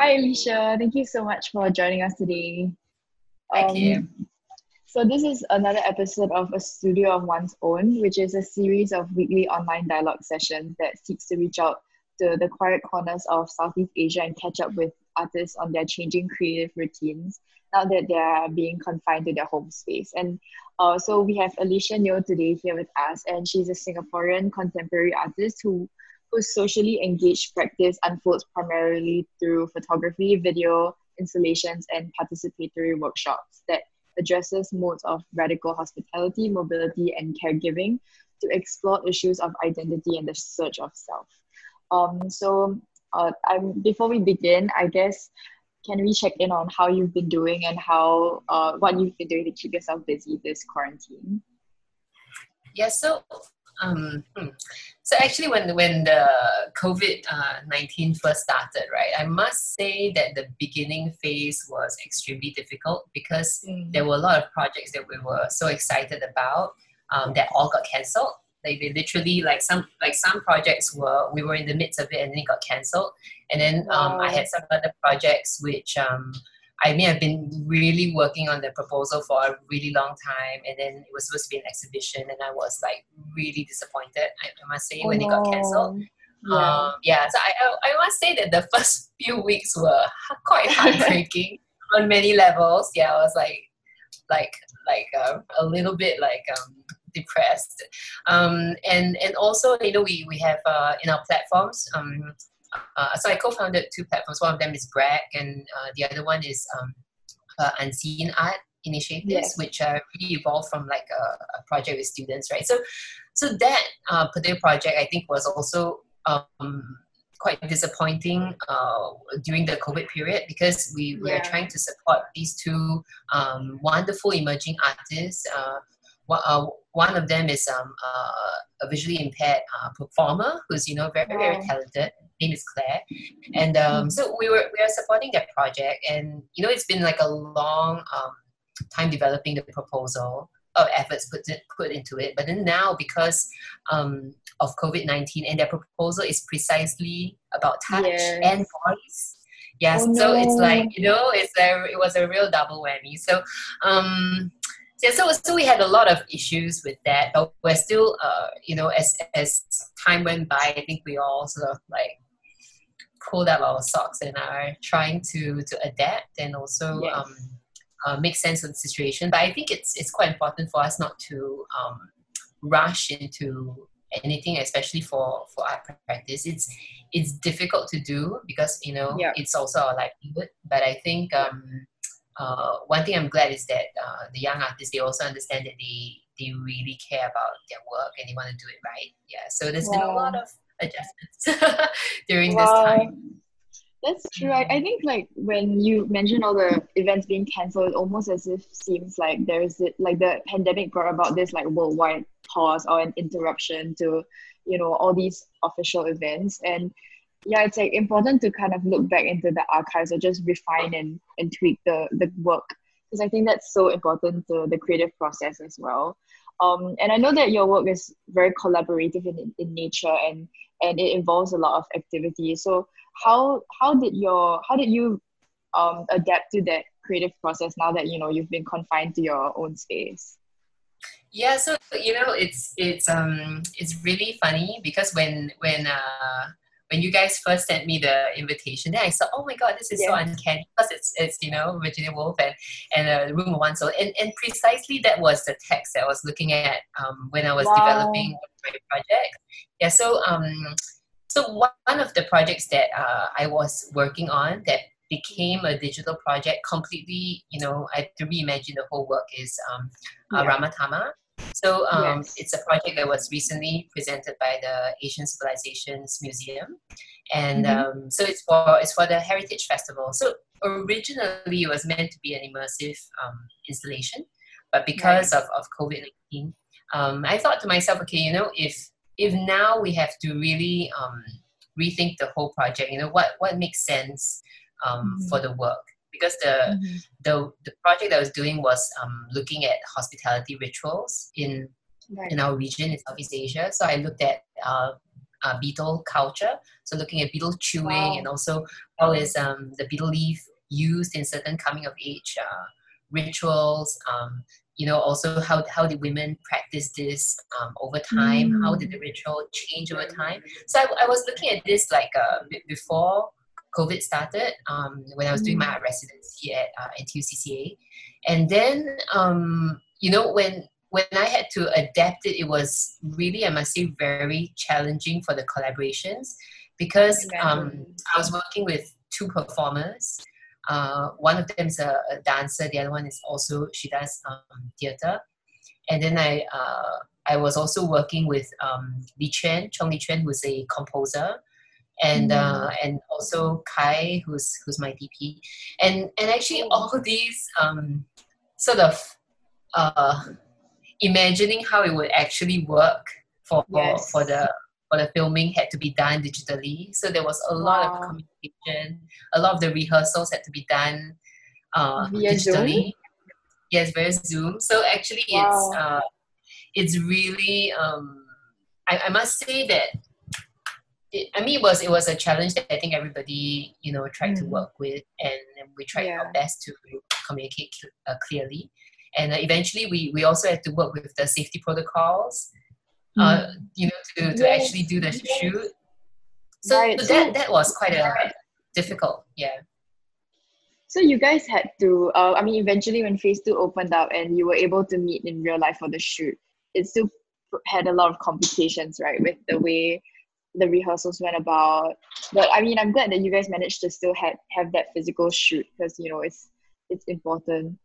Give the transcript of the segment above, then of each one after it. Hi, Alecia. Thank you so much for joining us today. Thank you. So this is another episode of A Studio of One's Own, which is a series of weekly online dialogue sessions that seeks to reach out to the quiet corners of Southeast Asia and catch up with artists on their changing creative routines now that they are being confined to their home space. And so we have Alecia Neo today here with us, and she's a Singaporean contemporary artist whose socially engaged practice unfolds primarily through photography, video, installations, and participatory workshops that addresses modes of radical hospitality, mobility, and caregiving to explore issues of identity and the search of self. Before we begin, I guess, can we check in on how you've been doing and how what you've been doing to keep yourself busy this quarantine? Yes, yeah, so actually when the COVID-19 first started, right, I must say that the beginning phase was extremely difficult because there were a lot of projects that we were so excited about that all got cancelled. Like they literally, some projects we were in the midst of it and then it got cancelled. And then I had some other projects which I mean, I've been really working on the proposal for a really long time, and then it was supposed to be an exhibition, and I was like really disappointed, I must say, when it got cancelled. Yeah. So I must say that the first few weeks were quite heartbreaking on many levels. Yeah, I was a little bit depressed, and also, you know, we have in our platforms. So I co-founded two platforms. One of them is Brack, and the other one is Unseen Art Initiatives, which really evolved from like a project with students, right? So that particular project, I think, was also quite disappointing during the COVID period because we were trying to support these two wonderful emerging artists. One of them is a visually impaired performer who's, you know, very, very talented. Name is Claire, and so we are supporting that project, and you know, it's been like a long time developing the proposal, of efforts put into it. But then now, because of COVID-19, and their proposal is precisely about touch and voice. Yes, so it's like, you know, it was a real double whammy. So. So we had a lot of issues with that, but we're still, you know, as time went by, I think we all sort of like pulled up our socks and are trying to adapt and also make sense of the situation. But I think it's quite important for us not to rush into anything, especially for art practice. It's difficult to do because, you know, it's also our livelihood. But I think... one thing I'm glad is that the young artists, they also understand that they really care about their work and they want to do it right. Yeah, so there's been a lot of adjustments during this time. That's true. I think like when you mentioned all the events being cancelled, almost as if seems like there is like the pandemic brought about this like worldwide pause or an interruption to, you know, all these official events. And yeah, it's like important to kind of look back into the archives or just refine and tweak the work, because I think that's so important to the creative process as well. And I know that your work is very collaborative in nature and it involves a lot of activity. So how did you adapt to that creative process now that, you know, you've been confined to your own space? Yeah, so you know, it's really funny because when you guys first sent me the invitation, then I saw, oh my God, this is so uncanny, because it's you know, Virginia Woolf and Room of One's Own. And precisely that was the text that I was looking at when I was developing my project. Yeah, so one of the projects that I was working on that became a digital project completely, you know, I had to reimagine the whole work is Ramatama. So it's a project that was recently presented by the Asian Civilizations Museum, and so it's for the Heritage Festival. So originally it was meant to be an immersive installation, but because of COVID-19, I thought to myself, okay, you know, if now we have to really rethink the whole project, you know, what makes sense for the work. Because the project I was doing was looking at hospitality rituals in our region in Southeast Asia. So I looked at beetle culture. So looking at beetle chewing, wow, and also how is the beetle leaf used in certain coming of age rituals, you know, also how did women practice this over time? Mm. How did the ritual change over time? So I was looking at this like before COVID started, when I was doing my art residency at NTUCCA. And then, you know, when I had to adapt it, it was really, I must say, very challenging for the collaborations, because I was working with two performers. One of them is a dancer. The other one is also, she does theater. And then I was also working with Li Chen, Chong Li Chuan, who's a composer, and also Kai, who's my DP. And actually all these sort of imagining how it would actually work for the filming had to be done digitally. So there was a lot of communication. A lot of the rehearsals had to be done digitally. Zoom? Yes, via Zoom. So actually it's really, I must say that, it was a challenge that I think everybody, you know, tried to work with, and we tried our best to communicate clearly. And eventually we also had to work with the safety protocols, you know, to actually do the shoot. So that was quite difficult, So you guys had to, I mean, eventually when Phase 2 opened up and you were able to meet in real life for the shoot, it still had a lot of complications, right, with the way the rehearsals went about. But I mean, I'm glad that you guys managed to still have that physical shoot, because, you know, it's important.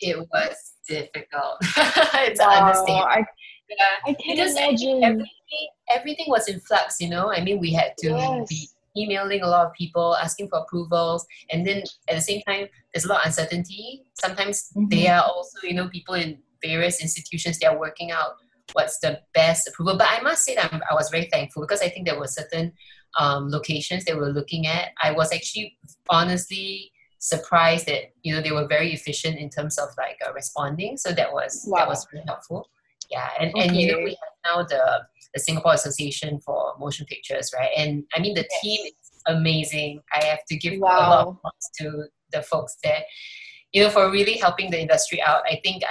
It was difficult. It's an understatement. I can't imagine. Everything was in flux, you know. I mean, we had to be emailing a lot of people, asking for approvals, and then at the same time, there's a lot of uncertainty. Sometimes they are also, you know, people in various institutions, they are working out what's the best approval. But I must say that I was very thankful, because I think there were certain locations they were looking at. I was actually honestly surprised that, you know, they were very efficient in terms of like responding. So that was really helpful. Yeah. And you know, we have now the Singapore Association for Motion Pictures, right? And I mean, the team is amazing. I have to give a lot of props to the folks there, you know, for really helping the industry out. I think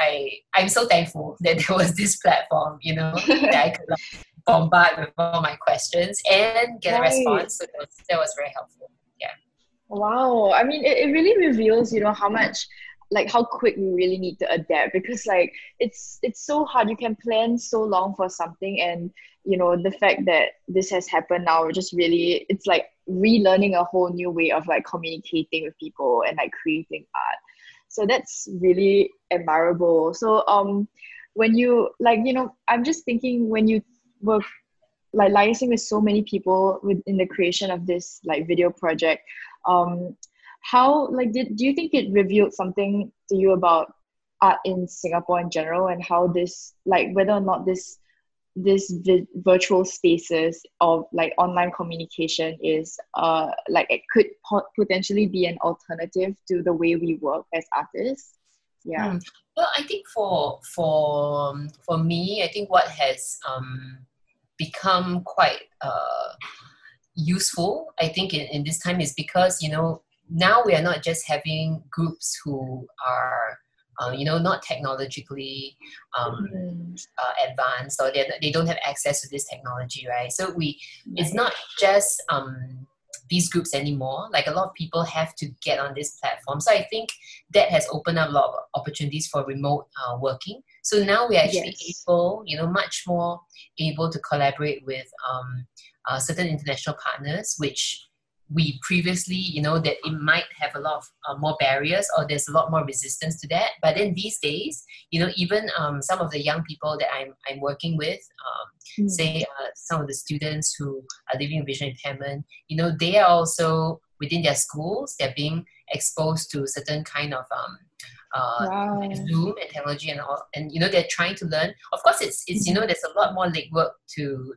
I'm so thankful that there was this platform, you know, that I could like bombard with all my questions and get a response. So that was very helpful. Yeah. Wow. I mean, it really reveals, you know, how much, like how quick we really need to adapt, because like it's so hard. You can plan so long for something, and you know, the fact that this has happened now just really, it's like relearning a whole new way of like communicating with people and like creating art. So that's really admirable. So when you, like, you know, I'm just thinking, when you were like liaising with so many people within the creation of this like video project, how like do you think it revealed something to you about art in Singapore in general, and how this, like, whether or not this virtual spaces of like online communication is like it could potentially be an alternative to the way we work as artists? Yeah. Well, I think for me, I think what has become quite useful, I think in this time, is because, you know, now we are not just having groups who are you know, not technologically advanced, or they don't have access to this technology, right? So it's not just these groups anymore. Like, a lot of people have to get on this platform. So I think that has opened up a lot of opportunities for remote working. So now we're actually able, you know, much more able to collaborate with certain international partners, which we previously, you know, that it might have a lot of more barriers, or there's a lot more resistance to that. But then these days, you know, even some of the young people that I'm working with, say some of the students who are living with vision impairment, you know, they are also within their schools, they're being exposed to certain kind of like Zoom and technology and all, and you know, they're trying to learn. Of course, it's you know, there's a lot more legwork to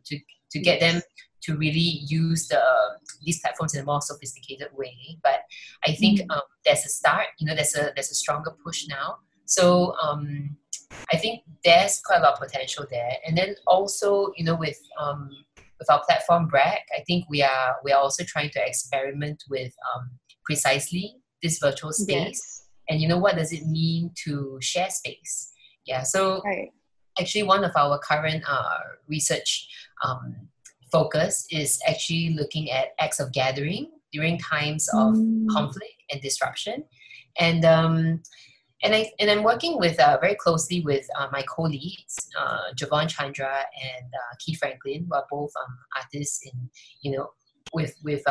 get them to really use these platforms in a more sophisticated way. But I think there's a start, you know, there's a stronger push now. So I think there's quite a lot of potential there. And then also, you know, with with our platform Brack, I think we are also trying to experiment with precisely this virtual space. Yes. And you know, what does it mean to share space? Yeah, so right. Actually one of our current research focus is actually looking at acts of gathering during times of conflict and disruption. And I'm working with very closely with my colleagues, Javon Chandra and Keith Franklin, who are both artists in, you know, with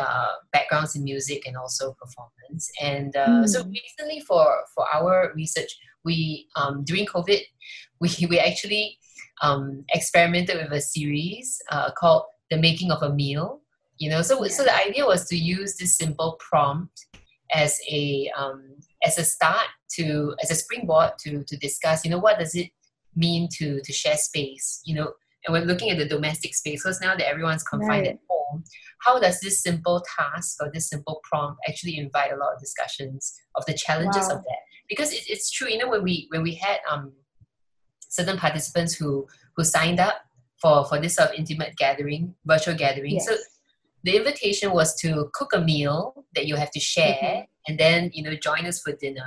backgrounds in music and also performance. And so recently for our research, we during COVID, we actually experimented with a series called The Making of a Meal. You know, so the idea was to use this simple prompt as a start to, as a springboard to discuss, you know, what does it mean to share space, you know, and we're looking at the domestic space because now that everyone's confined at home, how does this simple task or this simple prompt actually invite a lot of discussions of the challenges of that? Because it's true, you know, when we had certain participants who signed up for this sort of intimate gathering, virtual gathering, so the invitation was to cook a meal that you have to share and then, you know, join us for dinner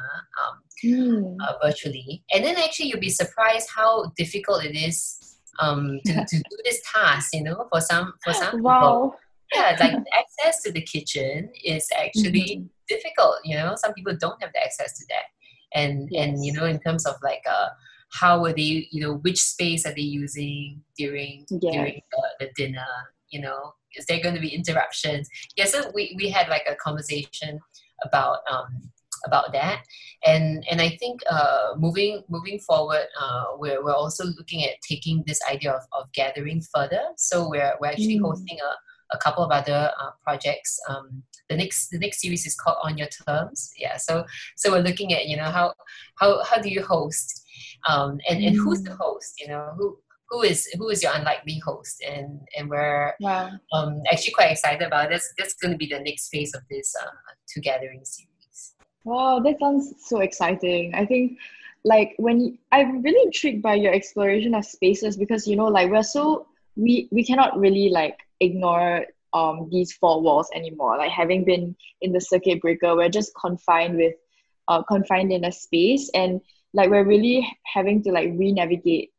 virtually. And then actually you'll be surprised how difficult it is to do this task, you know, for some people. Yeah, like the access to the kitchen is actually difficult, you know. Some people don't have the access to that. And you know, in terms of like how are they, you know, which space are they using during the dinner, you know. Is there going to be interruptions? Yeah, so we had like a conversation about that, and I think moving forward, we're also looking at taking this idea of gathering further. So we're actually hosting a couple of other projects. The next series is called On Your Terms. Yeah, so we're looking at, you know, how do you host, and who's the host? You know, who is your unlikely host, and we're actually quite excited about it. That's going to be the next phase of this Two Gathering series. Wow, that sounds so exciting. I think like I'm really intrigued by your exploration of spaces because, you know, like we cannot really like ignore these four walls anymore. Like having been in the circuit breaker, we're just confined in a space, and like we're really having to like re-navigate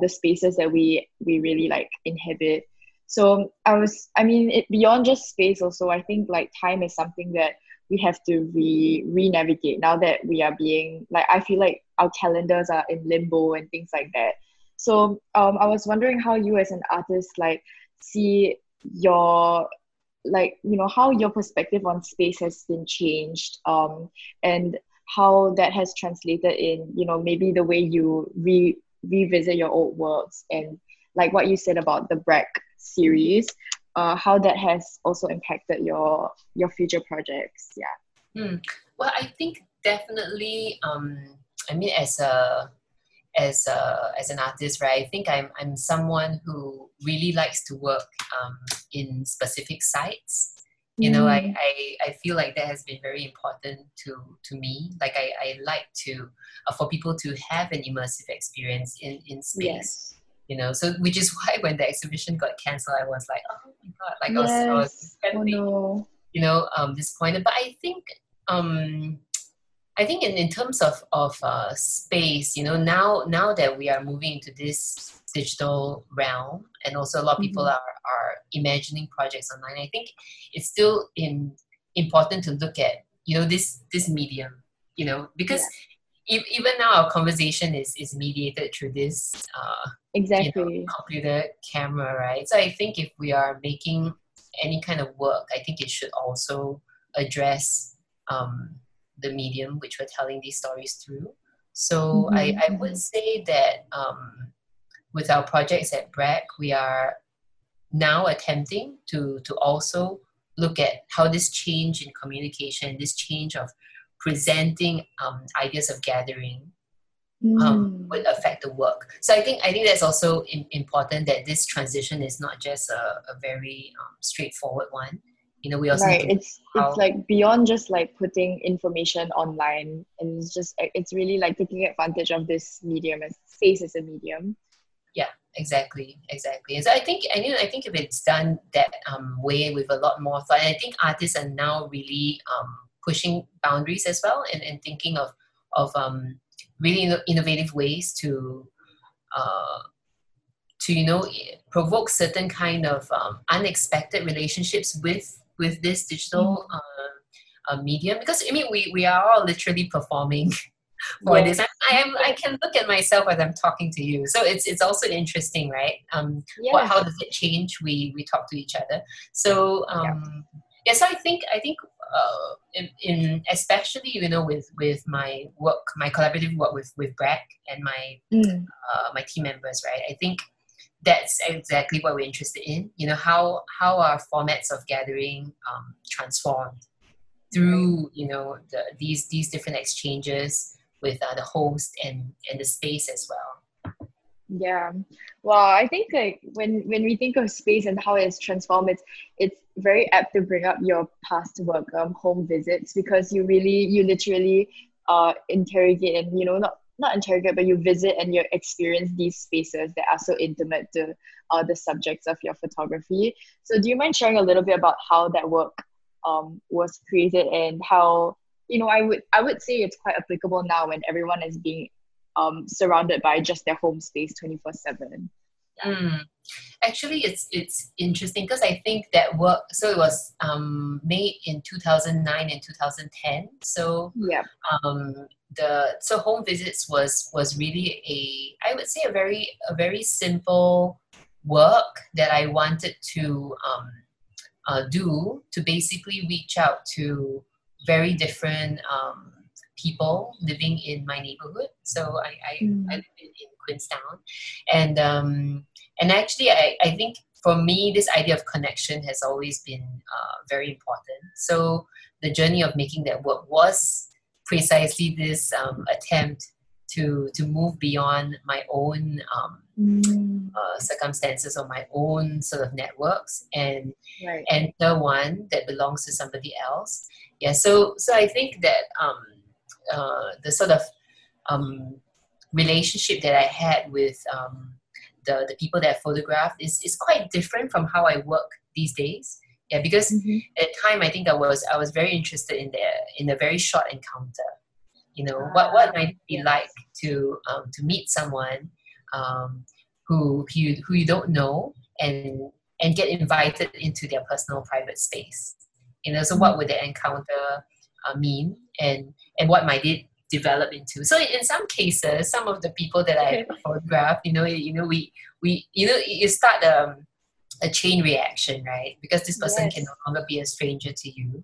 the spaces that we really like inhabit. So beyond just space also, I think like time is something that we have to re-navigate now that we are being like, I feel like our calendars are in limbo and things like that. So I was wondering how you as an artist like see your, like, you know, how your perspective on space has been changed and how that has translated in, you know, maybe the way you revisit your old works, and like what you said about the Brack series, how that has also impacted your future projects. Yeah. Well, I think definitely. I mean, as an artist, right? I think I'm someone who really likes to work in specific sites. You know, I feel like that has been very important to me. Like I like to, for people to have an immersive experience in space, you know, so which is why when the exhibition got cancelled, I was like, oh my God, like I was incredibly, you know, disappointed. But I think in terms of space, you know, now that we are moving into this digital realm, and also a lot of people are imagining projects online, I think it's still important to look at, you know, this medium, you know, because even now our conversation is mediated through this you know, computer camera, right? So I think if we are making any kind of work, I think it should also address the medium which we're telling these stories through. So I would say that with our projects at Brack, we are now attempting to also look at how this change in communication, this change of presenting ideas of gathering would affect the work. So I think that's also important, that this transition is not just a very straightforward one. You know, we also it's like beyond just like putting information online, and it's really like taking advantage of this medium as space as a medium. Yeah, Exactly. And so I think if it's done that way with a lot more thought, and I think artists are now really pushing boundaries as well, and thinking of really innovative ways to provoke certain kind of unexpected relationships with this digital medium. Because I mean, we are all literally performing. For this, I can look at myself as I'm talking to you. So it's also interesting, right? How does it change? We talk to each other. So so I think in especially with my work, my collaborative work with Brack and my my team members, right? I think that's exactly what we're interested in. How are formats of gathering transformed through these different exchanges with the host and the space as well. Yeah. Well, I think like when we think of space and how it's transformed, it's very apt to bring up your past work, home visits, because you literally interrogate and not interrogate, but you visit and you experience these spaces that are so intimate to the subjects of your photography. So do you mind sharing a little bit about how that work was created and how I would say it's quite applicable now when everyone is being surrounded by just their home space 24/7. Actually, it's interesting because I think that work. So it was made in 2009 and 2010. So home visits was really a very simple work that I wanted to do to basically reach out to very different people living in my neighborhood. So I live in Queenstown, and actually I think for me this idea of connection has always been very important. So the journey of making that work was precisely this attempt to move beyond my own circumstances or my own sort of networks and enter one that belongs to somebody else. Yeah, so I think that the sort of relationship that I had with the people that I photographed is quite different from how I work these days. Yeah, because at the time I think I was very interested in a very short encounter. What might it be like to meet someone who you don't know and get invited into their personal private space. So what would the encounter mean, and what might it develop into? So in some cases, some of the people that I photographed, you start a chain reaction, right? Because this person can no longer be a stranger to you,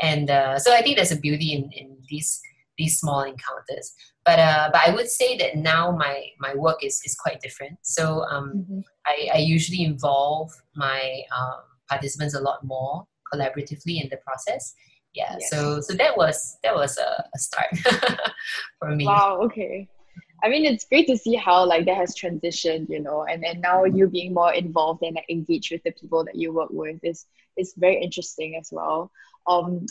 and so I think there's a beauty in these small encounters. But I would say that now my work is quite different. So I usually involve my participants a lot more collaboratively in the process. So that was a start for me. Wow, okay. I mean, it's great to see how like that has transitioned, and now you being more involved and engaged with the people that you work with is very interesting as well.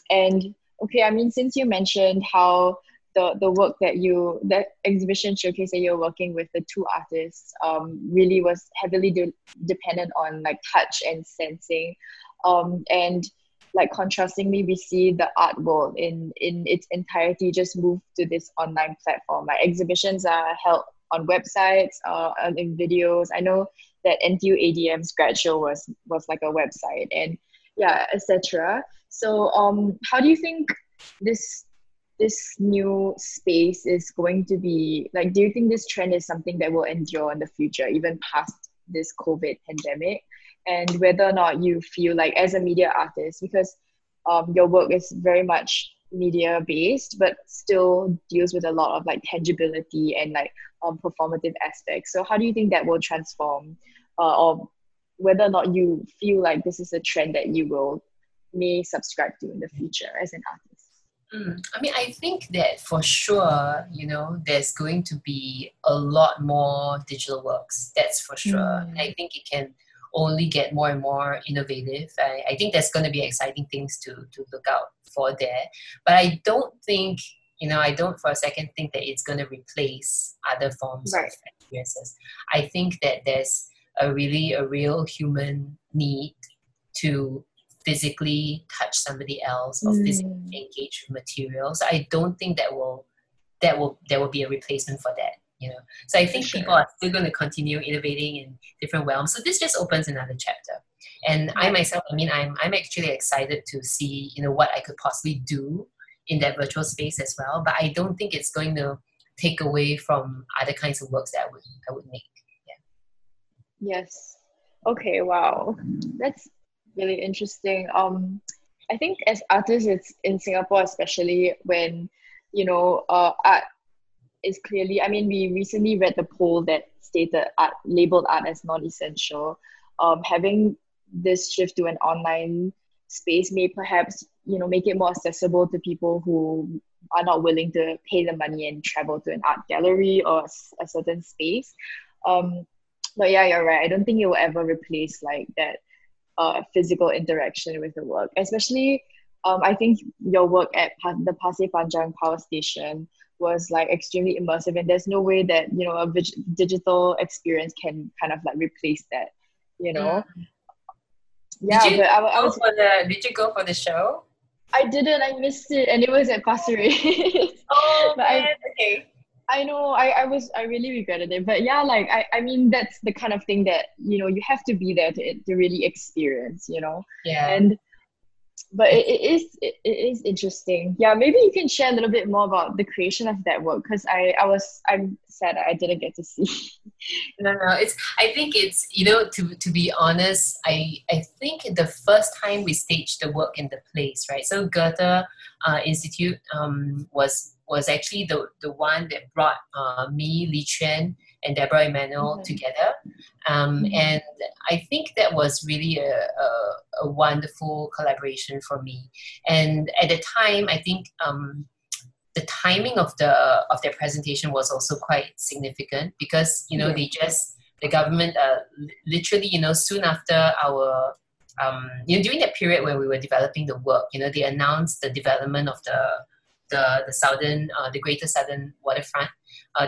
And okay, I mean, since you mentioned how the work the exhibition showcase that you're working with the two artists really was heavily dependent on like touch and sensing, and like contrastingly we see the art world in its entirety just move to this online platform. Like exhibitions are held on websites, in videos. I know that NTUADM's grad show was like a website and etc. So how do you think this new space is going to be like? Do you think this trend is something that will endure in the future, even past this COVID pandemic? And whether or not you feel like as a media artist, because your work is very much media based, but still deals with a lot of like tangibility and like performative aspects. So how do you think that will transform, or whether or not you feel like this is a trend that you may subscribe to in the future as an artist? I mean, I think that for sure, there's going to be a lot more digital works. That's for sure. And I think it can only get more and more innovative. I think there's going to be exciting things to look out for there. But I don't think You know, I don't for a second think that it's going to replace other forms right. of experiences. I think that there's a real human need to physically touch somebody else or physically engage with materials. I don't think there will be a replacement for that. You know, so I think people are still going to continue innovating in different realms. So this just opens another chapter. And I myself, I mean, I'm actually excited to see, you know, what I could possibly do in that virtual space as well. But I don't think it's going to take away from other kinds of works that I would make. Yeah. Yes. Okay. Wow. That's really interesting. I think as artists, it's in Singapore, especially when, you know, art is clearly, I mean, we recently read the poll that stated labeled art as non-essential. Having this shift to an online space may perhaps, you know, make it more accessible to people who are not willing to pay the money and travel to an art gallery or a certain space. But yeah, you're right. I don't think it will ever replace like that physical interaction with the work, especially I think your work at the Pasir Panjang Power Station was like extremely immersive, and there's no way that, you know, a digital experience can kind of like replace that, you know? Yeah, did you, but did you go for the show? I didn't, I missed it, and it was at Pasir Ris. Oh, man, okay. I know, I really regretted it, but yeah, like, I mean, that's the kind of thing that, you know, you have to be there to really experience, you know? Yeah. And, but it is interesting. Yeah, maybe you can share a little bit more about the creation of that work, because I'm sad I didn't get to see. No, I think it's, you know, to be honest, I think the first time we staged the work in the place, right? So Goethe Institute was actually the one that brought me, Li Chen, and Deborah Emmanuel together. And I think that was really a wonderful collaboration for me. And at the time, I think the timing of their presentation was also quite significant because, you know, the government literally, you know, soon after our, you know, during that period when we were developing the work, you know, they announced the development of the Greater Southern Waterfront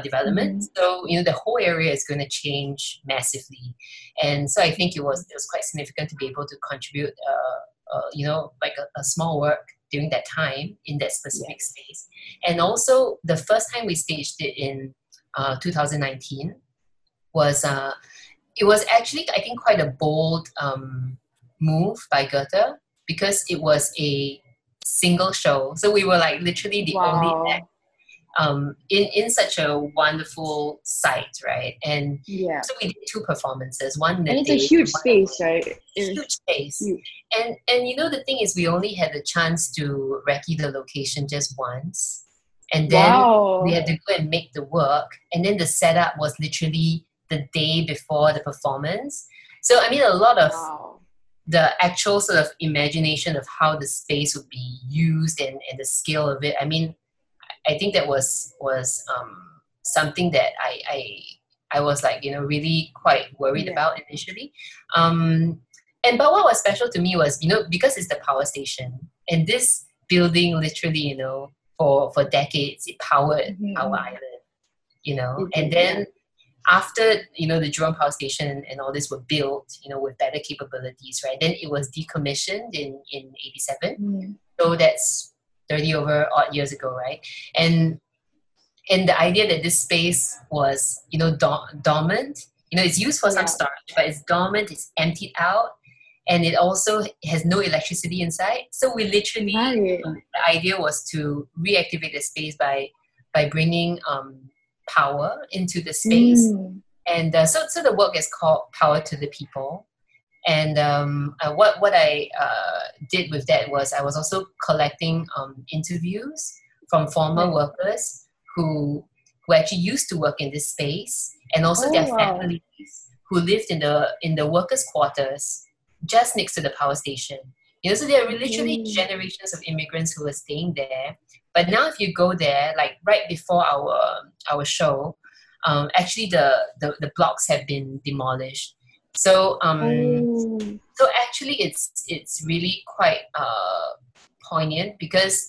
development. So, you know, the whole area is going to change massively. And so I think it was quite significant to be able to contribute, you know, like a small work during that time in that specific space. And also the first time we staged it in 2019 was, it was actually, I think, quite a bold move by Goethe because it was a single show. So we were like literally the only act in such a wonderful site, right? And so we did two performances. One that and it's a huge space, right? Huge space. And you know, the thing is, we only had the chance to recce the location just once, and then we had to go and make the work. And then the setup was literally the day before the performance. So I mean, a lot of the actual sort of imagination of how the space would be used and the scale of it. I mean, I think that was something that I was like, you know, really quite worried about initially. But what was special to me was, you know, because it's the power station and this building literally, you know, for decades, it powered our island, you know, and then after, you know, the Jurong Power Station and all this were built, you know, with better capabilities, right? Then it was decommissioned in 1987. So that's 30 over odd years ago, right? And the idea that this space was, you know, dormant, you know, it's used for some storage, but it's dormant, it's emptied out, and it also has no electricity inside. So we literally, the idea was to reactivate the space by bringing power into the space, and so the work is called Power to the People. And what I did with that was I was also collecting interviews from former workers who actually used to work in this space, and also their families who lived in the workers' quarters just next to the power station. You know, so there are literally generations of immigrants who were staying there. But now if you go there, like right before our show, actually the blocks have been demolished. So so actually it's really quite poignant because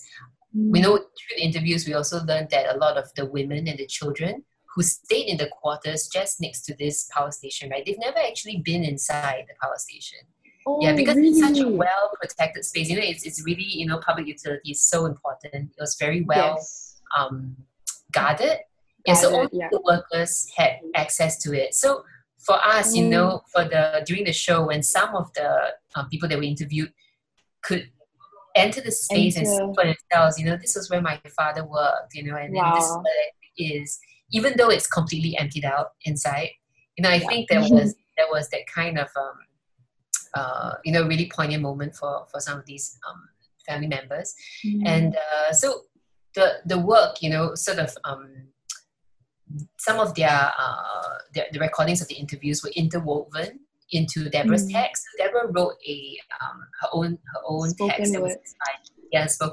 Mm. We know through the interviews, we also learned that a lot of the women and the children who stayed in the quarters just next to this power station, right? They've never actually been inside the power station. Oh, yeah, because really? It's such a well-protected space. You know, it's really, you know, public utility is so important. It was very well guarded. Yeah, so all the workers had access to it. So for us, you know, for the during the show, when some of the people that we interviewed could enter the space and see for themselves, you know, this is where my father worked, you know, and then this is where it is, even though it's completely emptied out inside. You know, I think there was that kind of, you know, really poignant moment for some of these family members. Mm. And so the work, you know, sort of some of their recordings of the interviews were interwoven into Deborah's text. Deborah wrote a her own spoken text that was inspired,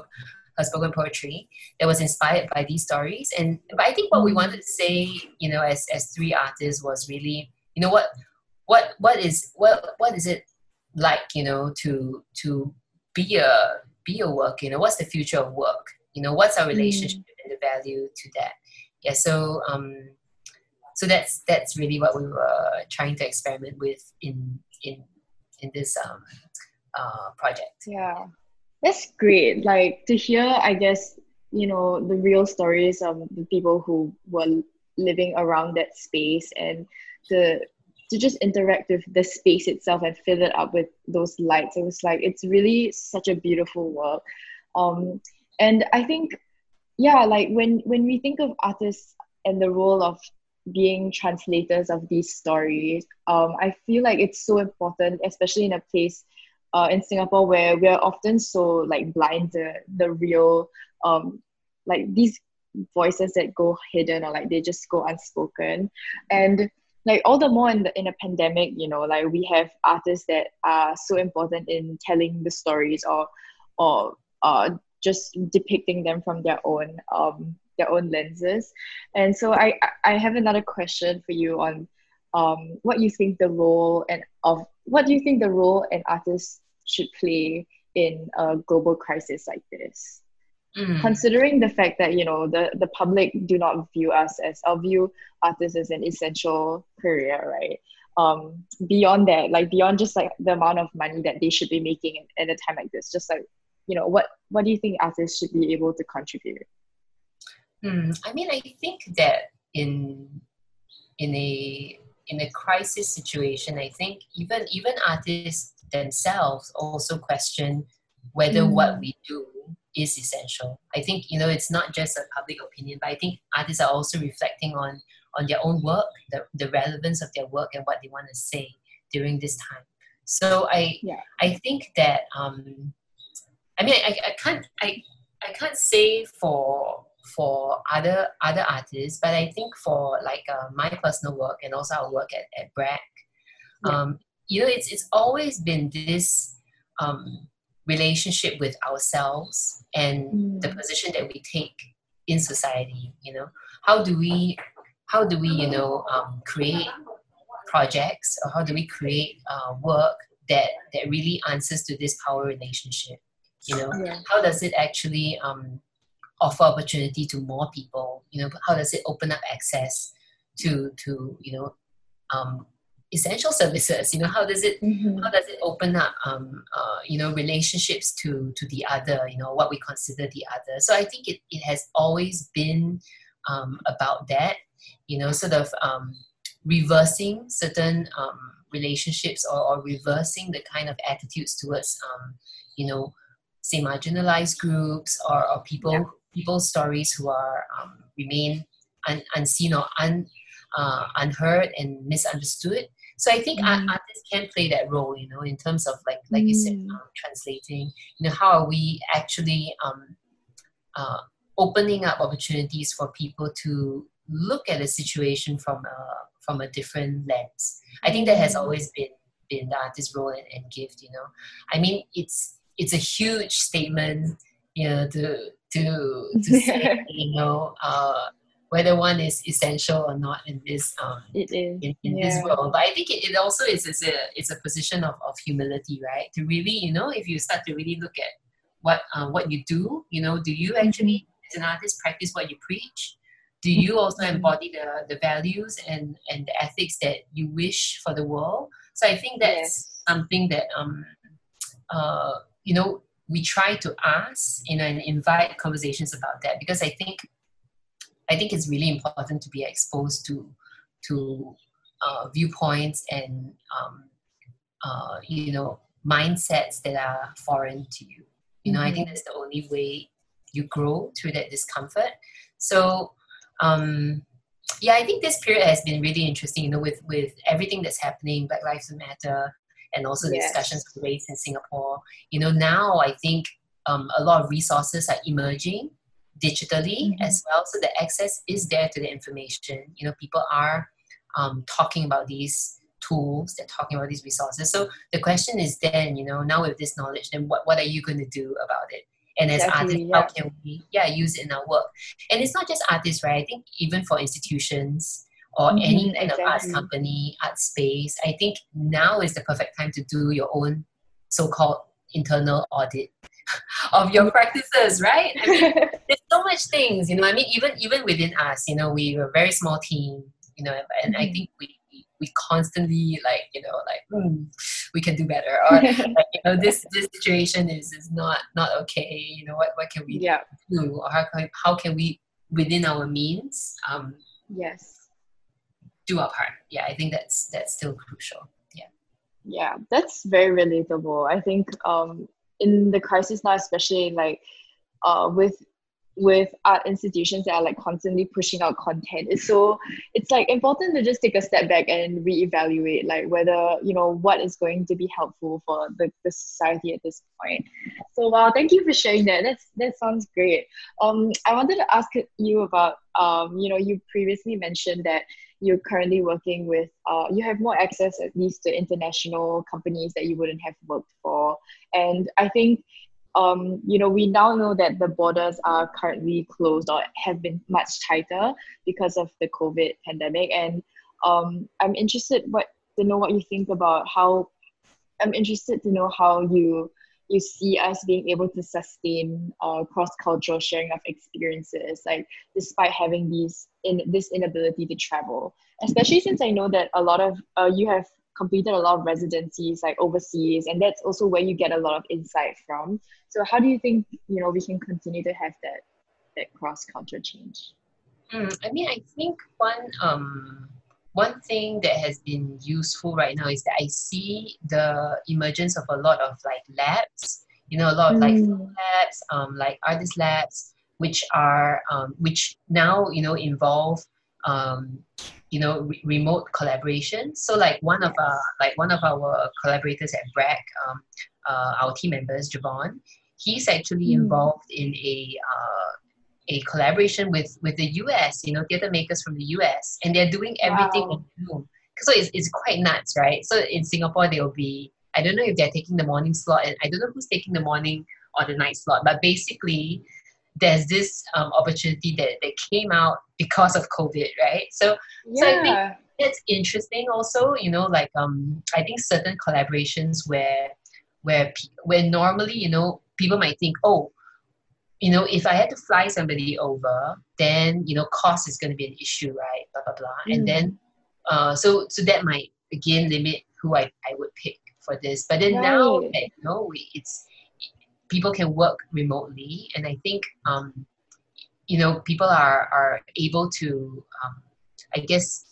her spoken poetry that was inspired by these stories. And but I think what we wanted to say, you know, as three artists was really, you know, what is it like, you know, to be a work, you know, what's the future of work, you know, what's our relationship and the value to that. Yeah, so so that's really what we were trying to experiment with in this project. Yeah, that's great. Like to hear, I guess, you know, the real stories of the people who were living around that space, and to just interact with the space itself and fill it up with those lights. It was like, it's really such a beautiful work. And I think, yeah, like when we think of artists and the role of being translators of these stories, I feel like it's so important, especially in a place in Singapore where we're often so like blind to the real, like these voices that go hidden or like they just go unspoken. And like all the more in a pandemic, you know, like we have artists that are so important in telling the stories or just depicting them from their own lenses. And so I have another question for you on what do you think the role an artist should play in a global crisis like this? Mm. Considering the fact that, you know, the public do not view us as, or view artists as an essential career, right? Beyond that, like beyond just like the amount of money that they should be making at a time like this, just like, you know, what do you think artists should be able to contribute? I mean, I think that in a crisis situation, I think even artists themselves also question whether what we do is essential. I think, you know, it's not just a public opinion, but I think artists are also reflecting on their own work, the relevance of their work and what they want to say during this time. So I think that I mean I can't say for other artists, but I think for like my personal work and also our work at Brack, you know, it's always been this relationship with ourselves and the position that we take in society. You know, how do we you know create projects, or how do we create work that really answers to this power relationship? You know, how does it actually offer opportunity to more people? You know, how does it open up access to you know essential services? You know, how does it open up you know relationships to the other? You know, what we consider the other. So I think it has always been about that. You know, sort of reversing certain relationships or reversing the kind of attitudes towards you know, say marginalized groups or people's stories who are remain unseen or unheard and misunderstood. So I think artists can play that role, you know, in terms of like you said, translating. You know, how are we actually opening up opportunities for people to look at a situation from a different lens? I think that has always been the artist's role and gift. You know, I mean, it's a huge statement, you know, to say, you know, whether one is essential or not in this this world. But I think it also is a position of humility, right? To really, you know, if you start to really look at what you do. You know, do you actually, as an artist, practice what you preach? Do you also embody the values and the ethics that you wish for the world? So I think that's something that, you know, we try to ask, you know, and invite conversations about that, because I think it's really important to be exposed to viewpoints and, you know, mindsets that are foreign to you. You know, I think that's the only way you grow through that discomfort. So, yeah, I think this period has been really interesting, you know, with everything that's happening, Black Lives Matter, and also the discussions of race in Singapore. You know, now I think a lot of resources are emerging digitally as well. So the access is there to the information. You know, people are talking about these tools, they're talking about these resources. So the question is then, you know, now with this knowledge, then what are you going to do about it? And as artists, how can we use it in our work? And it's not just artists, right? I think even for institutions or any kind of arts company, art space, I think now is the perfect time to do your own so-called internal audit of your practices, right? I mean, there's so much things, you know, I mean, even within us, you know, we were a very small team, you know, and I think we constantly, like, you know, like, we can do better, or like, you know, this situation is not okay, you know, what can we do, or how can we, within our means, do our part. Yeah, I think that's still crucial. Yeah, that's very relatable. I think in the crisis now, especially, like, with art institutions that are like constantly pushing out content, it's like important to just take a step back and reevaluate, like, whether, you know, what is going to be helpful for the society at this point. So wow, thank you for sharing that. That sounds great. I wanted to ask you about, you know, you previously mentioned that you're currently working with, you have more access at least to international companies that you wouldn't have worked for. And I think, you know, we now know that the borders are currently closed or have been much tighter because of the COVID pandemic. And I'm interested to know what you think about how, I'm interested to know how you see us being able to sustain cross-cultural sharing of experiences, like, despite having this inability to travel, especially since I know that a lot of, you have completed a lot of residencies, like, overseas, and that's also where you get a lot of insight from. So how do you think, you know, we can continue to have that cross-culture change? I mean, I think one thing that has been useful right now is that I see the emergence of a lot of, like, labs, you know, a lot of, like, film labs, like artist labs, which are, which now, you know, involve, you know, remote collaboration. So, like, one of our collaborators at Brack, our team members, Javon, he's actually involved in a collaboration with the US, you know, theater makers from the US, and they're doing everything in Zoom. So it's quite nuts, right? So in Singapore, they'll be, I don't know if they're taking the morning slot, and I don't know who's taking the morning or the night slot, but basically there's this opportunity that came out because of COVID, right? So I think that's interesting also, you know, like, I think certain collaborations where normally, you know, people might think, oh, you know, if I had to fly somebody over, then, you know, cost is going to be an issue, right? Blah, blah, blah. And then, so that might, again, limit who I would pick for this. But then now, you know, people can work remotely. And I think, you know, people are able to, I guess,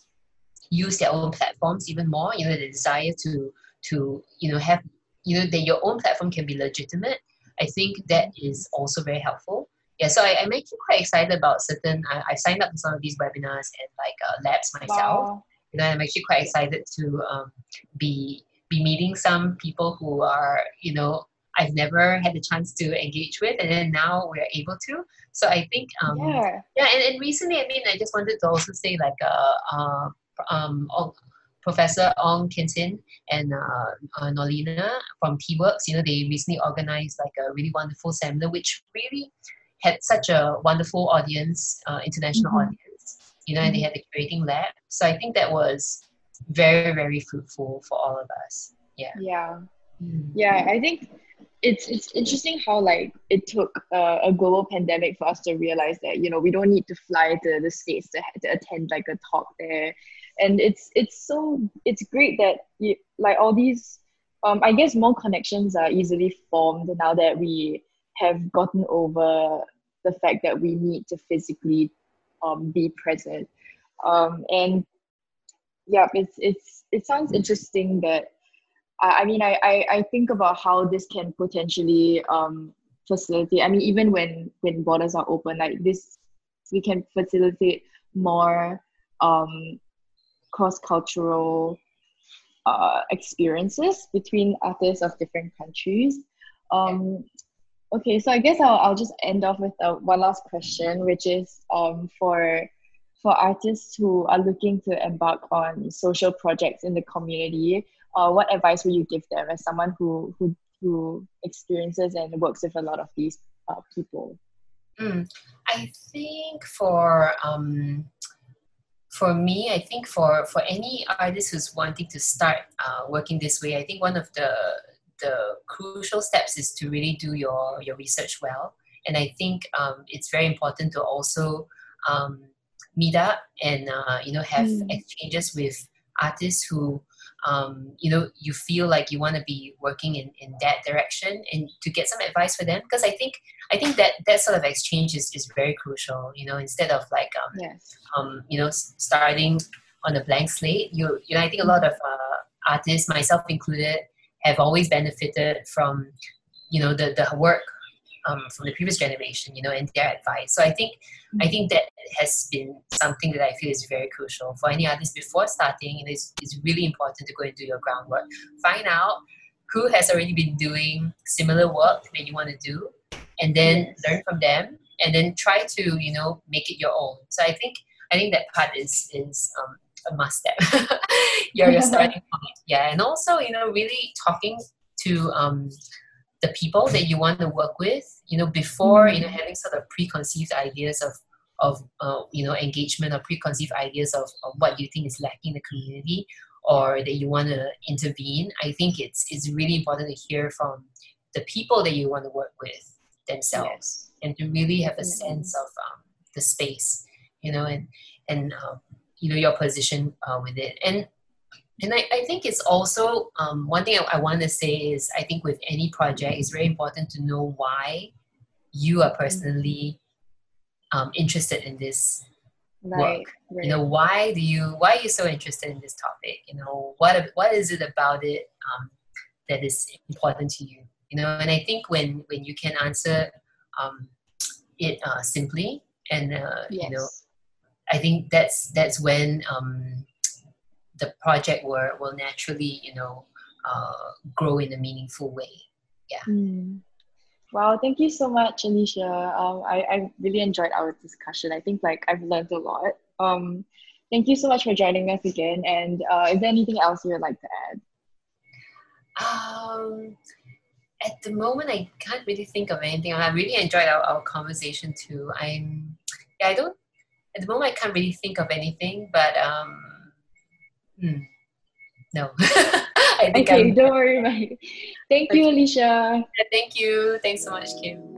use their own platforms even more. You know, the desire to, you know, have, you know, that your own platform can be legitimate. I think that is also very helpful. Yeah, so I'm actually quite excited about certain, I've signed up for some of these webinars and, like, labs myself. Wow. You know, I'm actually quite excited to be meeting some people who are, you know, I've never had the chance to engage with, and then now we're able to. So I think, and recently, I mean, I just wanted to also say, like, Professor Ong Kintin and Nolina from T-Works, you know, they recently organized, like, a really wonderful seminar, which really had such a wonderful audience, international audience, you know, and they had the curating lab. So I think that was very, very fruitful for all of us. Yeah. I think it's interesting how like it took a global pandemic for us to realize that, you know, we don't need to fly to the States to attend like a talk there. And it's great that like all these, I guess more connections are easily formed now that we have gotten over the fact that we need to physically be present. And yeah, it sounds interesting that, I mean, I think about how this can potentially facilitate, I mean, even when borders are open, like this, we can facilitate more cross-cultural experiences between artists of different countries. Okay, so I guess I'll just end off with one last question, which is for artists who are looking to embark on social projects in the community, what advice would you give them as someone who experiences and works with a lot of these people? I think for me, I think for any artist who's wanting to start working this way, I think one of the crucial steps is to really do your research well. And I think it's very important to also meet up and you know, have exchanges with artists who you know, you feel like you want to be working in that direction, and to get some advice for them, because I think that sort of exchange is very crucial. You know, instead of like you know, starting on a blank slate, you know, I think a lot of artists, myself included, have always benefited from, you know, the work from the previous generation, you know, and their advice. So I think that has been something that I feel is very crucial for any artist before starting. And it's really important to go and do your groundwork. Find out who has already been doing similar work that you want to do, and then learn from them, and then try to, you know, make it your own. So I think that part is a must step. Your starting point. Yeah. And also, you know, really talking to the people that you want to work with, you know, before, you know, having sort of preconceived ideas of you know, engagement, or preconceived ideas of what you think is lacking in the community, or that you want to intervene. I think it's really important to hear from the people that you want to work with themselves, and to really have a sense of the space, you know, and you know, your position with it. And I think it's also, one thing I want to say is, I think with any project, it's very important to know why you are personally interested in this work. Right. You know, why are you so interested in this topic? You know, what is it about it that is important to you? You know, and I think when you can answer it simply, and you know, I think that's when the project will naturally, you know, grow in a meaningful way. Yeah. Wow, thank you so much, Alecia. I really enjoyed our discussion. I think like I've learned a lot. Thank you so much for joining us again. And is there anything else you would like to add? At the moment, I can't really think of anything. I really enjoyed our conversation too. At the moment, I can't really think of anything, but no. I think okay, don't worry about it. Thank you, Alecia. Yeah, thank you. Thanks so much, Kim.